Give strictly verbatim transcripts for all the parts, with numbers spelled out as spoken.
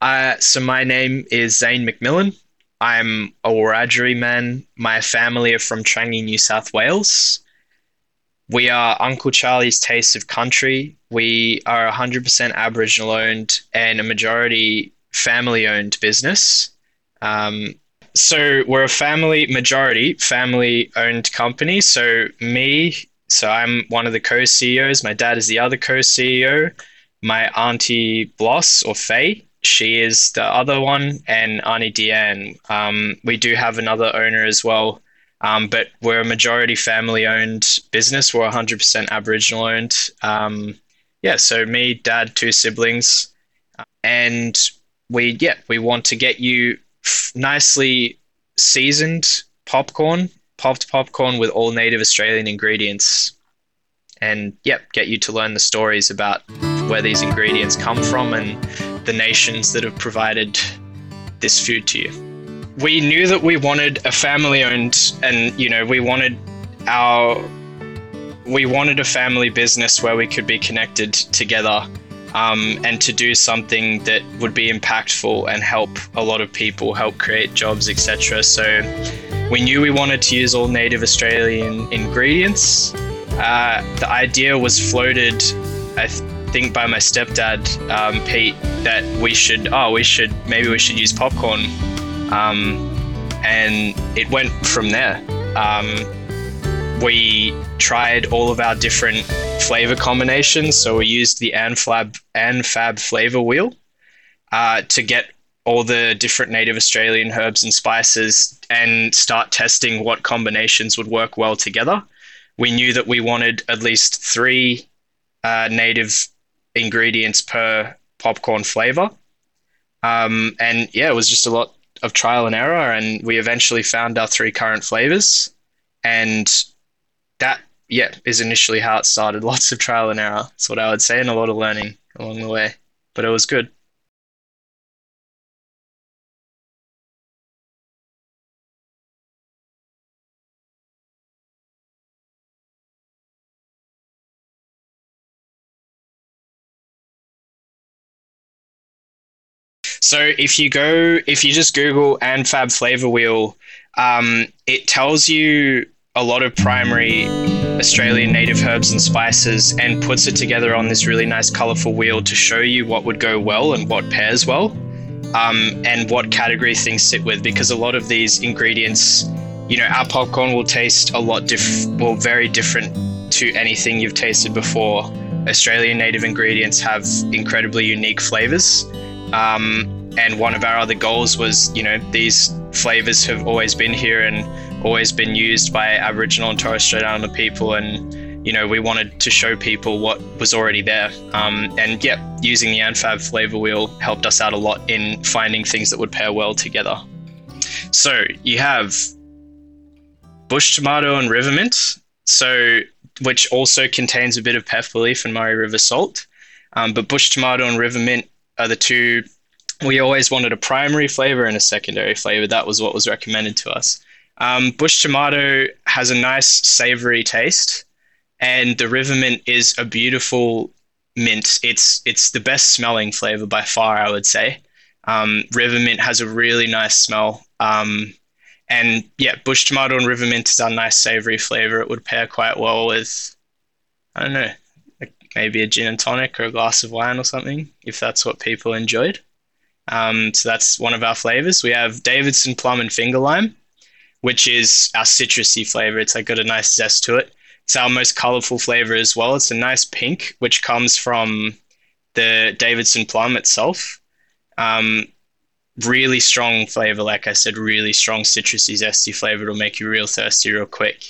Uh, so my name is Zane McMillan. I'm a Wiradjuri man. My family are from Trangie, New South Wales. We are Uncle Charlie's Taste of Country. We are one hundred percent Aboriginal owned and a majority family owned business. Um, so we're a family majority family owned company. So me, so I'm one of the co-C E Os. My dad is the other co-C E O. My auntie Bloss or Faye, she is the other one, and Auntie Deanne. Um, we do have another owner as well, um, but we're a majority family-owned business. We're one hundred percent Aboriginal-owned. Um, yeah, so me, dad, two siblings, and we yeah we want to get you f- nicely seasoned popcorn, popped popcorn with all native Australian ingredients, and yep, yeah, get you to learn the stories about where these ingredients come from and the nations that have provided this food to you. We knew that we wanted a family-owned, and you know, we wanted our, we wanted a family business where we could be connected together, um, and to do something that would be impactful and help a lot of people, help create jobs, et cetera. So we knew we wanted to use all native Australian ingredients. Uh, the idea was floated, I th- think by my stepdad, um, Pete, that we should, oh, we should, maybe we should use popcorn. Um, and it went from there. Um, we tried all of our different flavor combinations. So we used the Anfab, Anfab flavor wheel uh, to get all the different native Australian herbs and spices and start testing what combinations would work well together. We knew that we wanted at least three uh, native ingredients per popcorn flavor. Um, and yeah, it was just a lot of trial and error. And we eventually found our three current flavors. And that, yeah, is initially how it started. Lots of trial and error. That's what I would say, and a lot of learning along the way. But it was good. So if you go, if you just Google Anfab flavor wheel, um, it tells you a lot of primary Australian native herbs and spices and puts it together on this really nice colorful wheel to show you what would go well and what pairs well, um, and what category things sit with, because a lot of these ingredients, you know, our popcorn will taste a lot diff- well, very different to anything you've tasted before. Australian native ingredients have incredibly unique flavors. Um, and one of our other goals was, you know, these flavors have always been here and always been used by Aboriginal and Torres Strait Islander people. And, you know, we wanted to show people what was already there. Um, and yeah, using the Anfab flavor wheel helped us out a lot in finding things that would pair well together. So you have bush tomato and river mint, so which also contains a bit of pepper leaf and Murray River salt. Um, but bush tomato and river mint are the two. We always wanted a primary flavor and a secondary flavor. That was what was recommended to us. Um, bush tomato has a nice savory taste, and the river mint is a beautiful mint. It's it's the best smelling flavor by far, I would say. Um, river mint has a really nice smell. Um, and yeah, bush tomato and river mint is our nice savory flavor. It would pair quite well with, I don't know, maybe a gin and tonic or a glass of wine or something, if that's what people enjoyed. Um, so that's one of our flavors. We have Davidson Plum and Finger Lime, which is our citrusy flavor. It's like got a nice zest to it. It's our most colorful flavor as well. It's a nice pink, which comes from the Davidson Plum itself. Um, really strong flavor. Like I said, really strong citrusy, zesty flavor. It'll make you real thirsty real quick.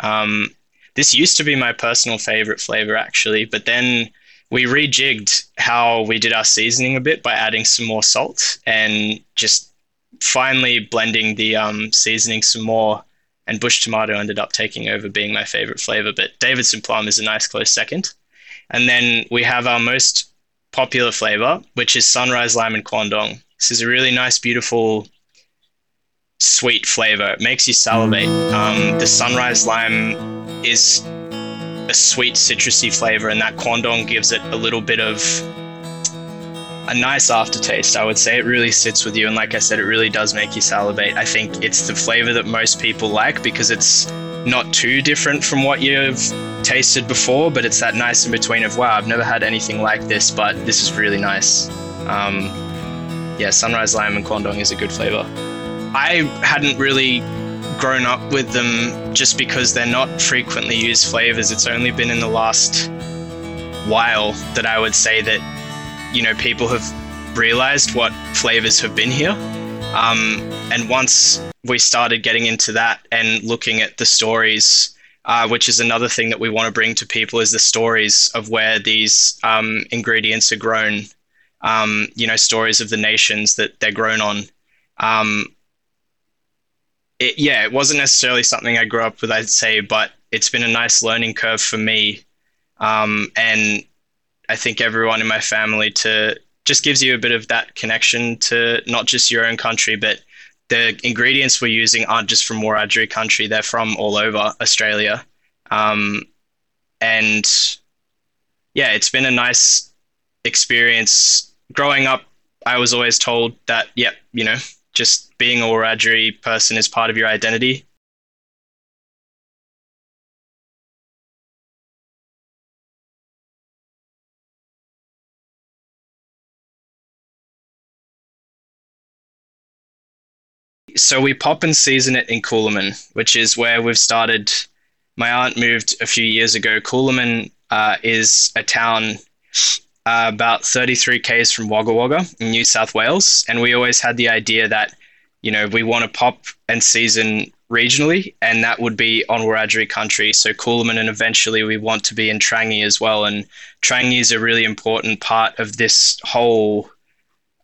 Um, This used to be my personal favorite flavor, actually, but then we rejigged how we did our seasoning a bit by adding some more salt and just finally blending the um, seasoning some more, and bush tomato ended up taking over being my favorite flavor, but Davidson Plum is a nice close second. And then we have our most popular flavor, which is Sunrise Lime and Kwandong. This is a really nice, beautiful, sweet flavor. It makes you salivate. Um, the Sunrise Lime is a sweet citrusy flavor, and that Kwandong gives it a little bit of a nice aftertaste. I would say it really sits with you, and like I said, it really does make you salivate. I think it's the flavor that most people like because it's not too different from what you've tasted before, but it's that nice in between of, wow, I've never had anything like this, but this is really nice. Um, yeah, Sunrise Lime and Kwandong is a good flavor. I hadn't really grown up with them just because they're not frequently used flavors. It's only been in the last while that I would say that, you know, people have realized what flavors have been here. Um, and once we started getting into that and looking at the stories, uh, which is another thing that we want to bring to people, is the stories of where these um, ingredients are grown, um, you know, stories of the nations that they're grown on. Um, it, yeah, it wasn't necessarily something I grew up with, I'd say, but it's been a nice learning curve for me. Um, and I think everyone in my family, to just gives you a bit of that connection to not just your own country, but the ingredients we're using aren't just from Wiradjuri country. They're from all over Australia. Um, and yeah, it's been a nice experience. Growing up, I was always told that, yeah, you know, just being a Wiradjuri person is part of your identity. So we pop and season it in Coolamon, which is where we've started. My aunt moved a few years ago. Coolamon uh, is a town uh, about thirty-three kays from Wagga Wagga in New South Wales. And we always had the idea that, you know, we want to pop and season regionally, and that would be on Wiradjuri country. So Coolamon, and eventually we want to be in Trangie as well. And Trangie is a really important part of this whole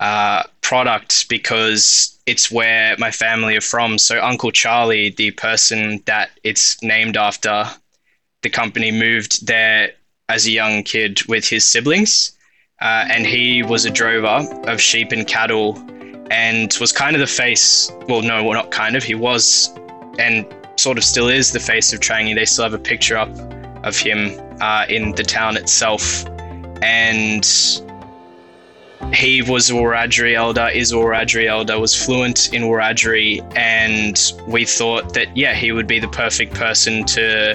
uh, product because it's where my family are from. So Uncle Charlie, the person that it's named after, the company moved there as a young kid with his siblings. Uh, and he was a drover of sheep and cattle and was kind of the face, well, no, well, not kind of, he was and sort of still is the face of Trangie. They still have a picture up of him uh, in the town itself. And he was a Wiradjuri elder, is a Wiradjuri elder, was fluent in Wiradjuri, and we thought that, yeah, he would be the perfect person to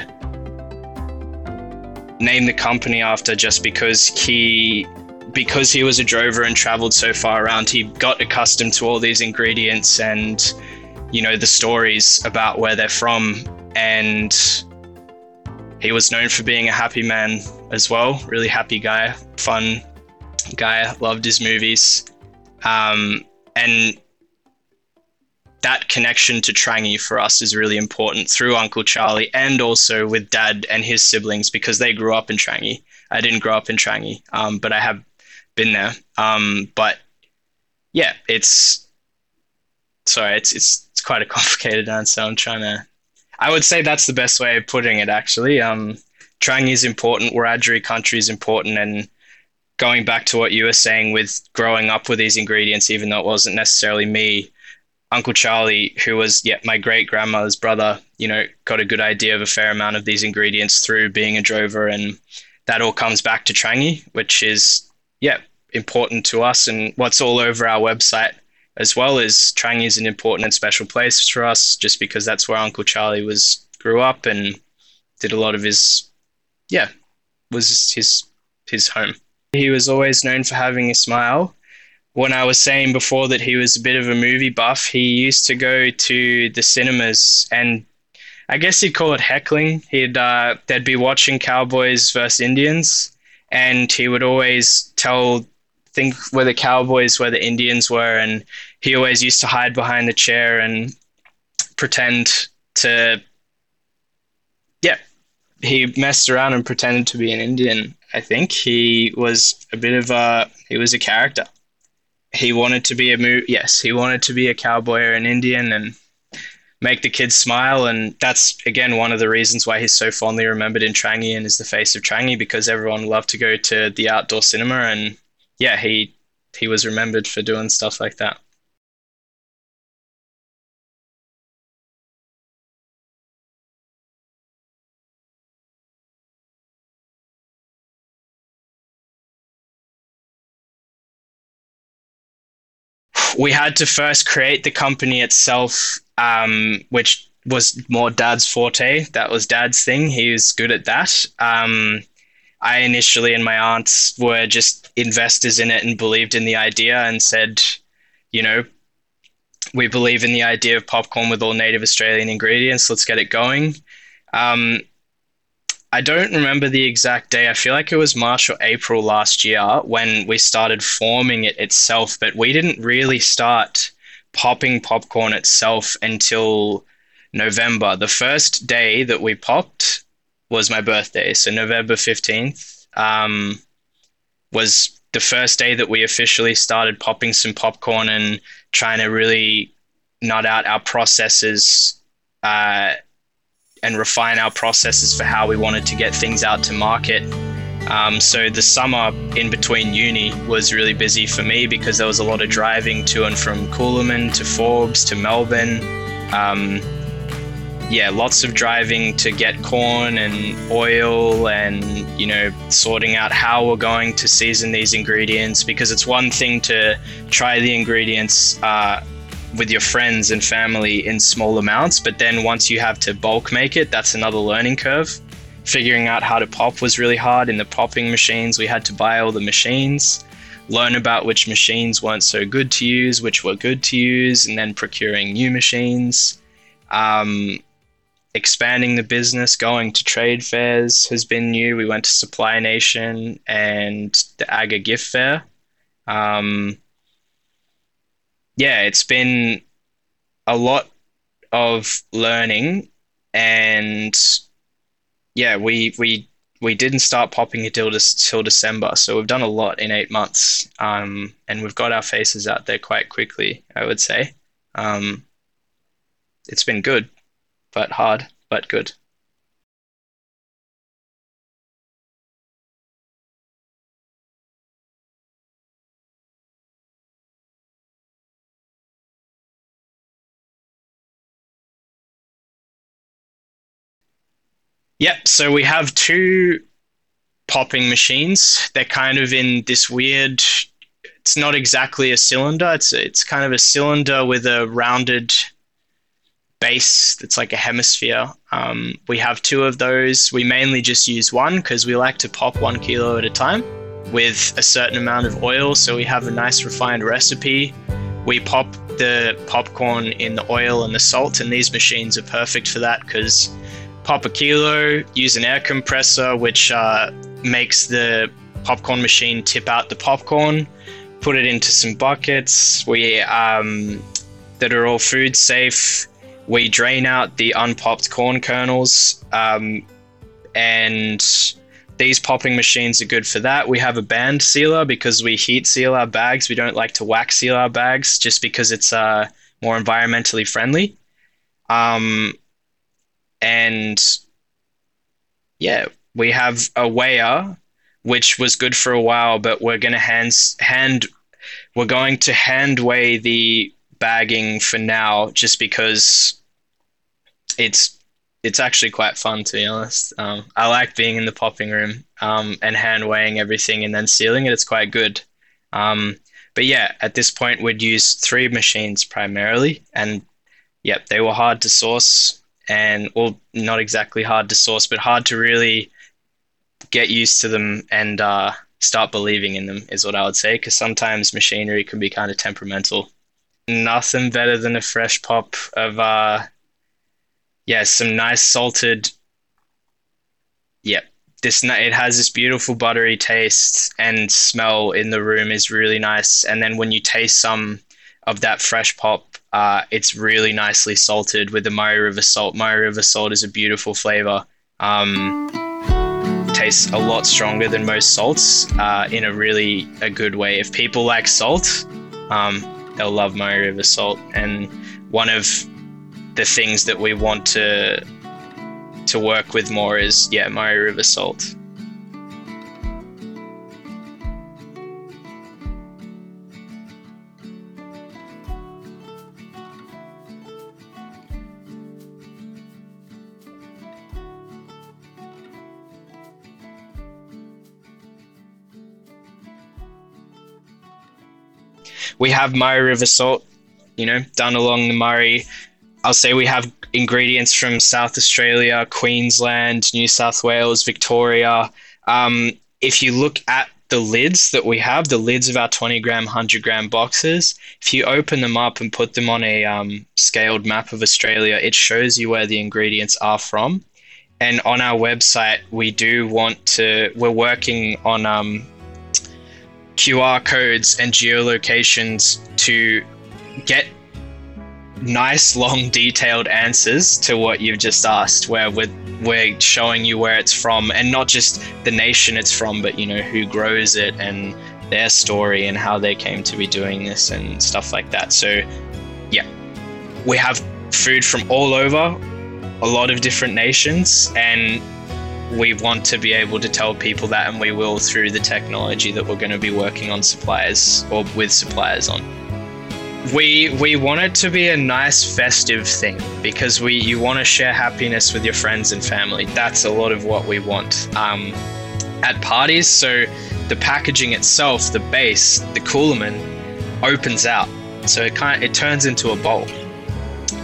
name the company after, just because he, because he was a drover and travelled so far around, he got accustomed to all these ingredients and, you know, the stories about where they're from. And he was known for being a happy man as well, really happy guy, fun guy, loved his movies, um, and that connection to Trangie for us is really important through Uncle Charlie and also with Dad and his siblings, because they grew up in Trangie. I didn't grow up in Trangie, um, but I have been there. Um, but yeah, it's sorry, it's it's it's quite a complicated answer. I'm trying to. I would say that's the best way of putting it. Actually, um, Trangie is important. Wiradjuri country is important, and going back to what you were saying with growing up with these ingredients, even though it wasn't necessarily me, Uncle Charlie, who was yeah, my great-grandmother's brother, you know, got a good idea of a fair amount of these ingredients through being a drover, and that all comes back to Trangie, which is, yeah, important to us. And what's all over our website as well is Trangie is an important and special place for us, just because that's where Uncle Charlie was grew up and did a lot of his, yeah, was his his home. He was always known for having a smile. When I was saying before that he was a bit of a movie buff, he used to go to the cinemas and I guess you'd call it heckling. He'd uh, they'd be watching Cowboys versus Indians, and he would always tell, think where the Cowboys, where the Indians were, and he always used to hide behind the chair and pretend to, yeah, he messed around and pretended to be an Indian. I think he was a bit of a, he was a character. He wanted to be a, mo- yes, he wanted to be a cowboy or an Indian and make the kids smile. And that's, again, one of the reasons why he's so fondly remembered in Trangie and is the face of Trangie, because everyone loved to go to the outdoor cinema. And yeah, he, he was remembered for doing stuff like that. we had to first create the company itself, um, which was more Dad's forte. That was Dad's thing. He was good at that. Um, I initially and my aunts were just investors in it and believed in the idea and said, you know, we believe in the idea of popcorn with all native Australian ingredients. Let's get it going. Um, I don't remember the exact day. I feel like it was March or April last year when we started forming it itself, but we didn't really start popping popcorn itself until November. The first day that we popped was my birthday. So November fifteenth um, was the first day that we officially started popping some popcorn and trying to really nut out our processes uh, and refine our processes for how we wanted to get things out to market. Um, so the summer in between uni was really busy for me because there was a lot of driving to and from Coolamon to Forbes to Melbourne. Um, yeah, lots of driving to get corn and oil and, you know, sorting out how we're going to season these ingredients, because it's one thing to try the ingredients uh, with your friends and family in small amounts, but then once you have to bulk make it, that's another learning curve. Figuring out how to pop was really hard. In the popping machines, we had to buy all the machines, learn about which machines weren't so good to use, which were good to use, and then procuring new machines. Um, expanding the business, going to trade fairs has been new. We went to Supply Nation and the Aga Gift Fair. Um, yeah, it's been a lot of learning, and yeah, we we we didn't start popping until till December, so we've done a lot in eight months, um, and we've got our faces out there quite quickly, I would say. Um, it's been good. But hard, but good. Yep, so we have two popping machines. They're kind of in this weird, it's not exactly a cylinder. It's it's kind of a cylinder with a rounded base that's like a hemisphere. Um, we have two of those. We mainly just use one because we like to pop one kilo at a time with a certain amount of oil, so we have a nice refined recipe. We pop the popcorn in the oil and the salt, and these machines are perfect for that because pop a kilo, use an air compressor, which uh, makes the popcorn machine tip out the popcorn, put it into some buckets we um, that are all food safe. We drain out the unpopped corn kernels, um, and these popping machines are good for that. We have a band sealer because we heat seal our bags. We don't like to wax seal our bags just because it's uh, more environmentally friendly. Um, and yeah, we have a weigher, which was good for a while, but we're going to hand, hand, we're going to hand weigh the bagging for now, just because it's it's actually quite fun, to be honest. Um, I like being in the popping room um, and hand weighing everything and then sealing it. It's quite good. Um, but yeah, at this point, we'd use three machines primarily, and yep, they were hard to source, and well, not exactly hard to source, but hard to really get used to them and uh, start believing in them is what I would say, because sometimes machinery can be kind of temperamental. Nothing better than a fresh pop of, uh, yeah, some nice salted, yeah, this, it has this beautiful buttery taste, and smell in the room is really nice. And then when you taste some of that fresh pop, uh, it's really nicely salted with the Murray River salt. Murray River salt is a beautiful flavor. Um, tastes a lot stronger than most salts, uh, in a really, a good way. If people like salt, um, they'll love Murray River salt. And one of the things that we want to to work with more is, yeah, Murray River salt. we have Murray River salt, you know, done along the Murray. I'll say we have ingredients from South Australia, Queensland, New South Wales, Victoria. Um, if you look at the lids that we have, the lids of our twenty gram, one hundred gram boxes, if you open them up and put them on a um, scaled map of Australia, it shows you where the ingredients are from. And on our website, we do want to, we're working on um, Q R codes and geolocations to get nice, long, detailed answers to what you've just asked, where we're, we're showing you where it's from, and not just the nation it's from, but, you know, who grows it and their story and how they came to be doing this and stuff like that. So, yeah, we have food from all over, a lot of different nations, and we want to be able to tell people that, and we will through the technology that we're going to be working on suppliers or with suppliers on. We we want it to be a nice festive thing, because we you want to share happiness with your friends and family. That's a lot of what we want um, at parties. So the packaging itself, the base, the Coolamon, opens out, so it kind it turns into a bowl.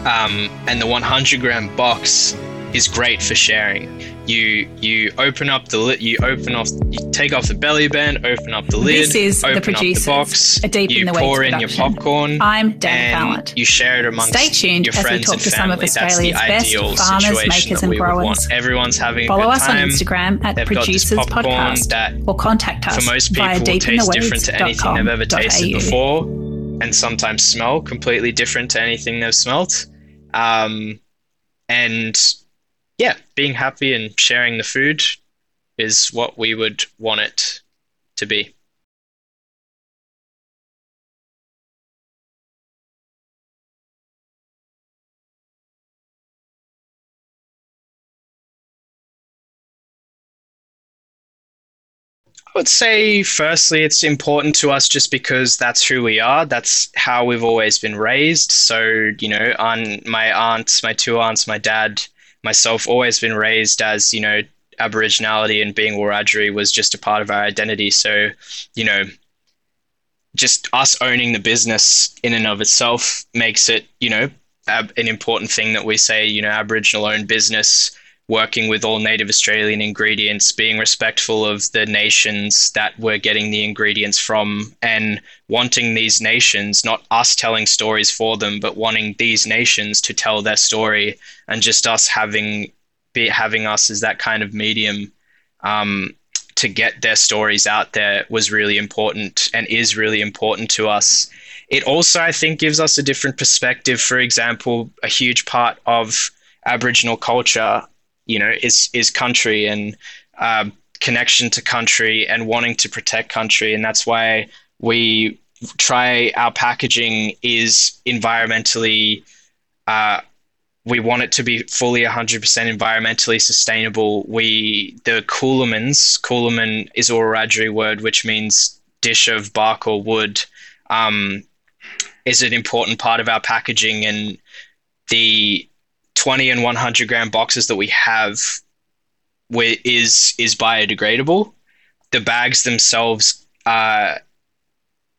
Um, and the one hundred gram box is great for sharing. You you open up the lid, you open off, you take off the belly band, open up the lid, this is open the producers, up the box, a deep you in the pour in your popcorn. I'm Dan Ballant. You share it amongst Stay tuned your friends as we talk and to family. Some of Australia's best farmers, makers, and growers. Everyone's having Follow a good time. Follow us on Instagram at they've Producers Podcast, or contact us for most people via deep in the tastes different to anything they've ever tasted before, and sometimes smell completely different to anything they've smelt. Um, and yeah, being happy and sharing the food is what we would want it to be. I would say, firstly, it's important to us just because that's who we are. That's how we've always been raised. So, you know, on my aunts, my two aunts, my dad, myself, always been raised as, you know, Aboriginality and being Wiradjuri was just a part of our identity. So, you know, just us owning the business in and of itself makes it, you know, ab- an important thing that we say, you know, Aboriginal owned business, working with all native Australian ingredients, being respectful of the nations that we're getting the ingredients from, and wanting these nations, not us telling stories for them, but wanting these nations to tell their story, and just us having be, having us as that kind of medium um, to get their stories out there was really important and is really important to us. It also, I think, gives us a different perspective. For example, a huge part of Aboriginal culture, you know, is is country and uh, connection to country and wanting to protect country. And that's why we try our packaging is environmentally, uh, we want it to be fully one hundred percent environmentally sustainable. We, the Coolamons, Coolamon is a Wiradjuri word, which means dish of bark or wood, um, is an important part of our packaging. And the twenty and one hundred gram boxes that we have is is biodegradable. The bags themselves are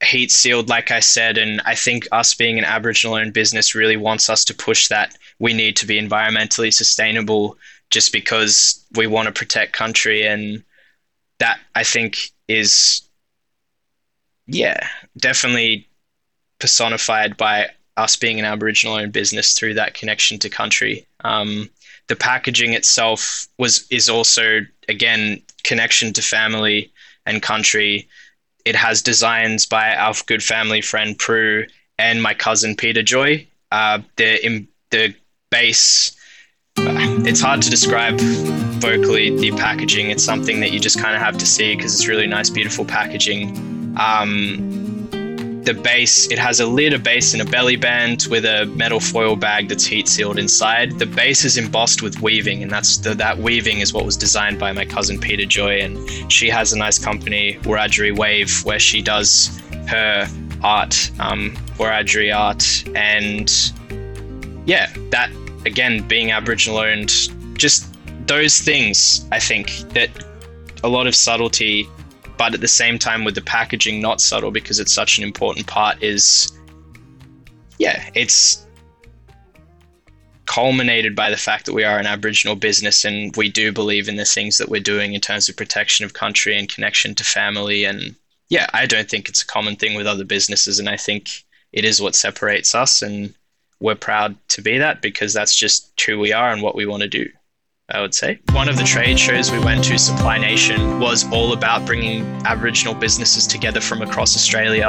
heat sealed, like I said, and I think us being an Aboriginal owned business really wants us to push that we need to be environmentally sustainable just because we want to protect country. And that, I think, is, yeah, definitely personified by us being an Aboriginal-owned business through that connection to country. Um, the packaging itself was is also, again, connection to family and country. It has designs by our good family friend Prue and my cousin Peter Joy. Uh, the, the base, it's hard to describe vocally the packaging. It's something that you just kind of have to see because it's really nice, beautiful packaging. Um, The base, it has a lid, a base, and a belly band with a metal foil bag that's heat sealed inside. The base is embossed with weaving, and that's the, that weaving is what was designed by my cousin Peter Joy, and she has a nice company, Wiradjuri Wave, where she does her art, um, Wiradjuri art, and yeah, that, again, being Aboriginal-owned, just those things, I think, that a lot of subtlety but at the same time with the packaging not subtle because it's such an important part is, yeah, it's culminated by the fact that we are an Aboriginal business and we do believe in the things that we're doing in terms of protection of country and connection to family. And yeah, I don't think it's a common thing with other businesses, and I think it is what separates us, and we're proud to be that because that's just who we are and what we want to do, I would say. One of the trade shows we went to, Supply Nation, was all about bringing Aboriginal businesses together from across Australia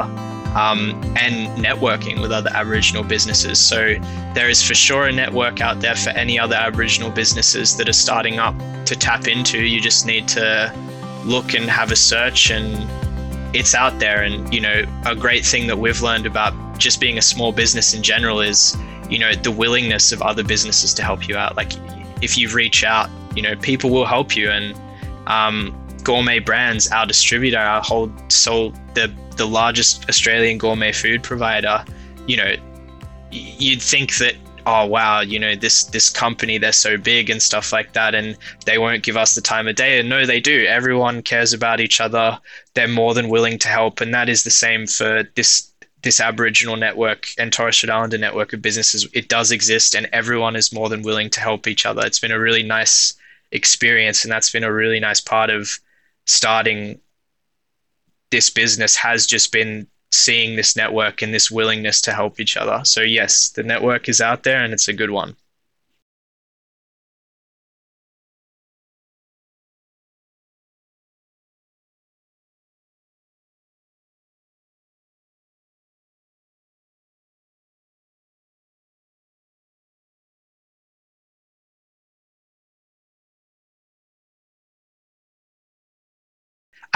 um, and networking with other Aboriginal businesses. So there is for sure a network out there for any other Aboriginal businesses that are starting up to tap into. You just need to look and have a search, and it's out there. And, you know, a great thing that we've learned about just being a small business in general is, you know, the willingness of other businesses to help you out. Like, if you reach out, you know, people will help you. And um, Gourmet Brands, our distributor, our whole soul, the the largest Australian gourmet food provider, you know, you'd think that, oh wow, you know, this this company, they're so big and stuff like that, and they won't give us the time of day. And no, they do. Everyone cares about each other. They're more than willing to help, and that is the same for this. This Aboriginal network and Torres Strait Islander network of businesses, it does exist, and everyone is more than willing to help each other. It's been a really nice experience, and that's been a really nice part of starting this business, has just been seeing this network and this willingness to help each other. So yes, the network is out there, and it's a good one.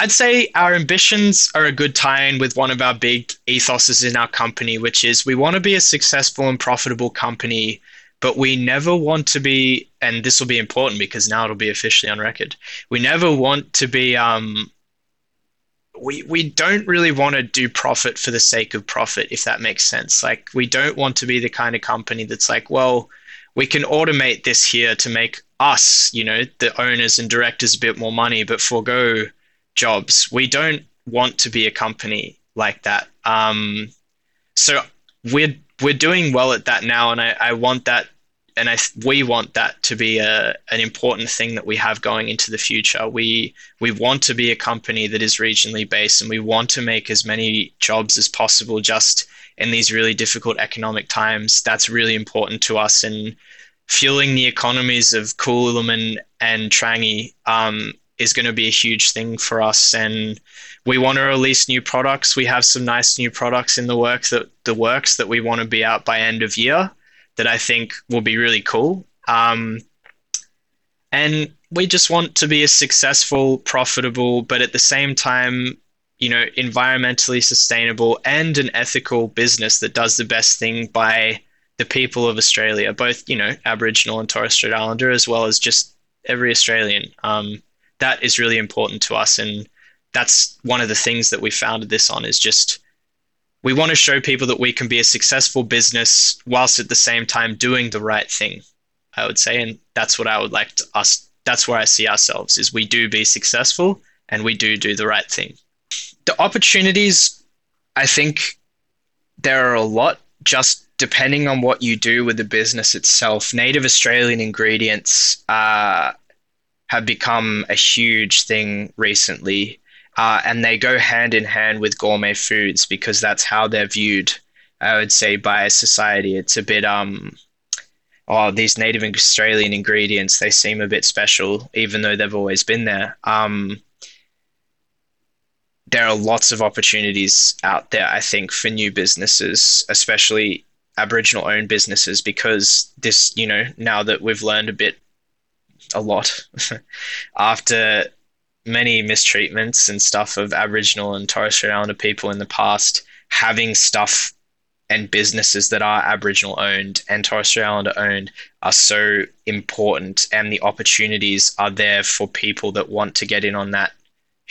I'd say our ambitions are a good tie-in with one of our big ethoses in our company, which is we want to be a successful and profitable company, but we never want to be, and this will be important because now it'll be officially on record, we never want to be, um, we, we don't really want to do profit for the sake of profit, if that makes sense. Like, we don't want to be the kind of company that's like, well, we can automate this here to make us, you know, the owners and directors a bit more money, but forego jobs. We don't want to be a company like that. Um, so we're we're doing well at that now, and I, I want that, and I we want that to be a an important thing that we have going into the future. We we want to be a company that is regionally based, and we want to make as many jobs as possible just in these really difficult economic times. That's really important to us, and fueling the economies of Coolamon and Trangie um, is going to be a huge thing for us. And we want to release new products. We have some nice new products in the work that the works that we want to be out by end of year that I think will be really cool. Um, and we just want to be a successful, profitable, but at the same time, you know, environmentally sustainable and an ethical business that does the best thing by the people of Australia, both, you know, Aboriginal and Torres Strait Islander, as well as just every Australian. Um, That is really important to us, and that's one of the things that we founded this on, is just we want to show people that we can be a successful business whilst at the same time doing the right thing, I would say. And that's what I would like to us. That's where I see ourselves, is we do be successful and we do do the right thing. The opportunities, I think there are a lot, just depending on what you do with the business itself. Native Australian ingredients are... Uh, have become a huge thing recently, uh, and they go hand in hand with gourmet foods because that's how they're viewed, I would say, by society. It's a bit, um, oh, these native Australian ingredients, they seem a bit special, even though they've always been there. Um, there are lots of opportunities out there, I think, for new businesses, especially Aboriginal-owned businesses, because this, you know, now that we've learned a bit a lot after many mistreatments and stuff of Aboriginal and Torres Strait Islander people in the past, having stuff and businesses that are Aboriginal owned and Torres Strait Islander owned are so important, and the opportunities are there for people that want to get in on that.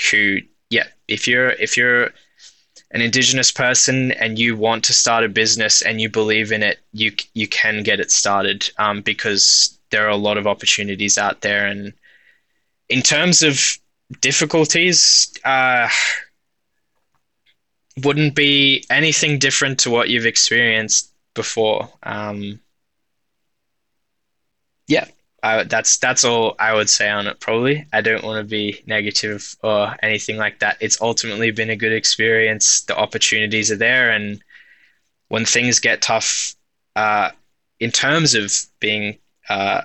Who, yeah, if you're if you're an Indigenous person and you want to start a business and you believe in it, you you can get it started, um, because there are a lot of opportunities out there. And in terms of Difficulties uh, wouldn't be anything different to what you've experienced before. Um, yeah, I, that's that's all I would say on it, probably. I don't want to be negative or anything like that. It's ultimately been a good experience. The opportunities are there, and when things get tough, uh, in terms of being uh,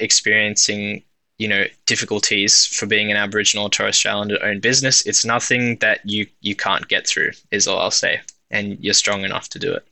experiencing you know, difficulties for being an Aboriginal or Torres Strait Islander-owned business, it's nothing that you, you can't get through, is all I'll say, and you're strong enough to do it.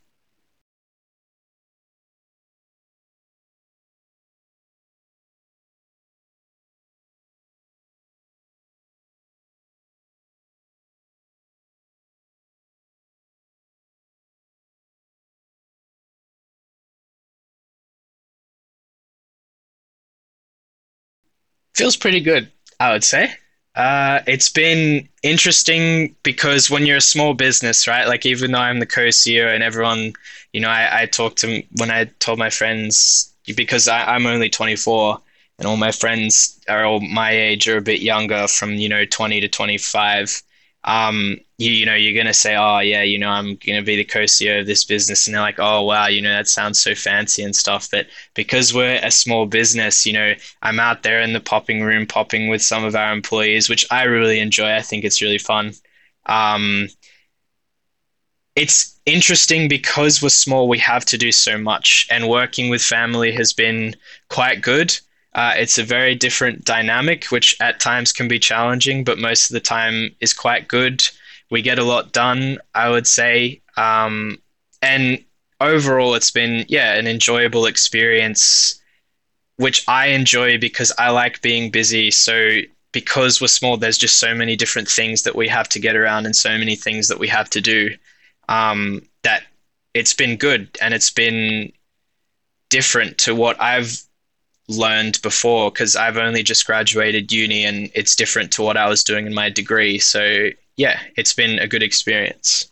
Feels pretty good, I would say. Uh, it's been interesting because when you're a small business, right? Like, even though I'm the co-C E O and everyone, you know, I, I talked to when I told my friends, because I, I'm only twenty-four and all my friends are all my age or a bit younger, from, you know, twenty to twenty-five. Um, you, you know, you're going to say, oh, yeah, you know, I'm going to be the co-C E O of this business. And they're like, oh, wow, you know, that sounds so fancy and stuff. But because we're a small business, you know, I'm out there in the popping room, popping with some of our employees, which I really enjoy. I think it's really fun. Um, it's interesting because we're small, we have to do so much. And working with family has been quite good. Uh, it's a very different dynamic, which at times can be challenging, but most of the time is quite good. We get a lot done, I would say. Um, and overall, it's been, yeah, an enjoyable experience, which I enjoy because I like being busy. So because we're small, there's just so many different things that we have to get around and so many things that we have to do, um, that it's been good. And it's been different to what I've learned before, because I've only just graduated uni and it's different to what I was doing in my degree. So yeah, it's been a good experience.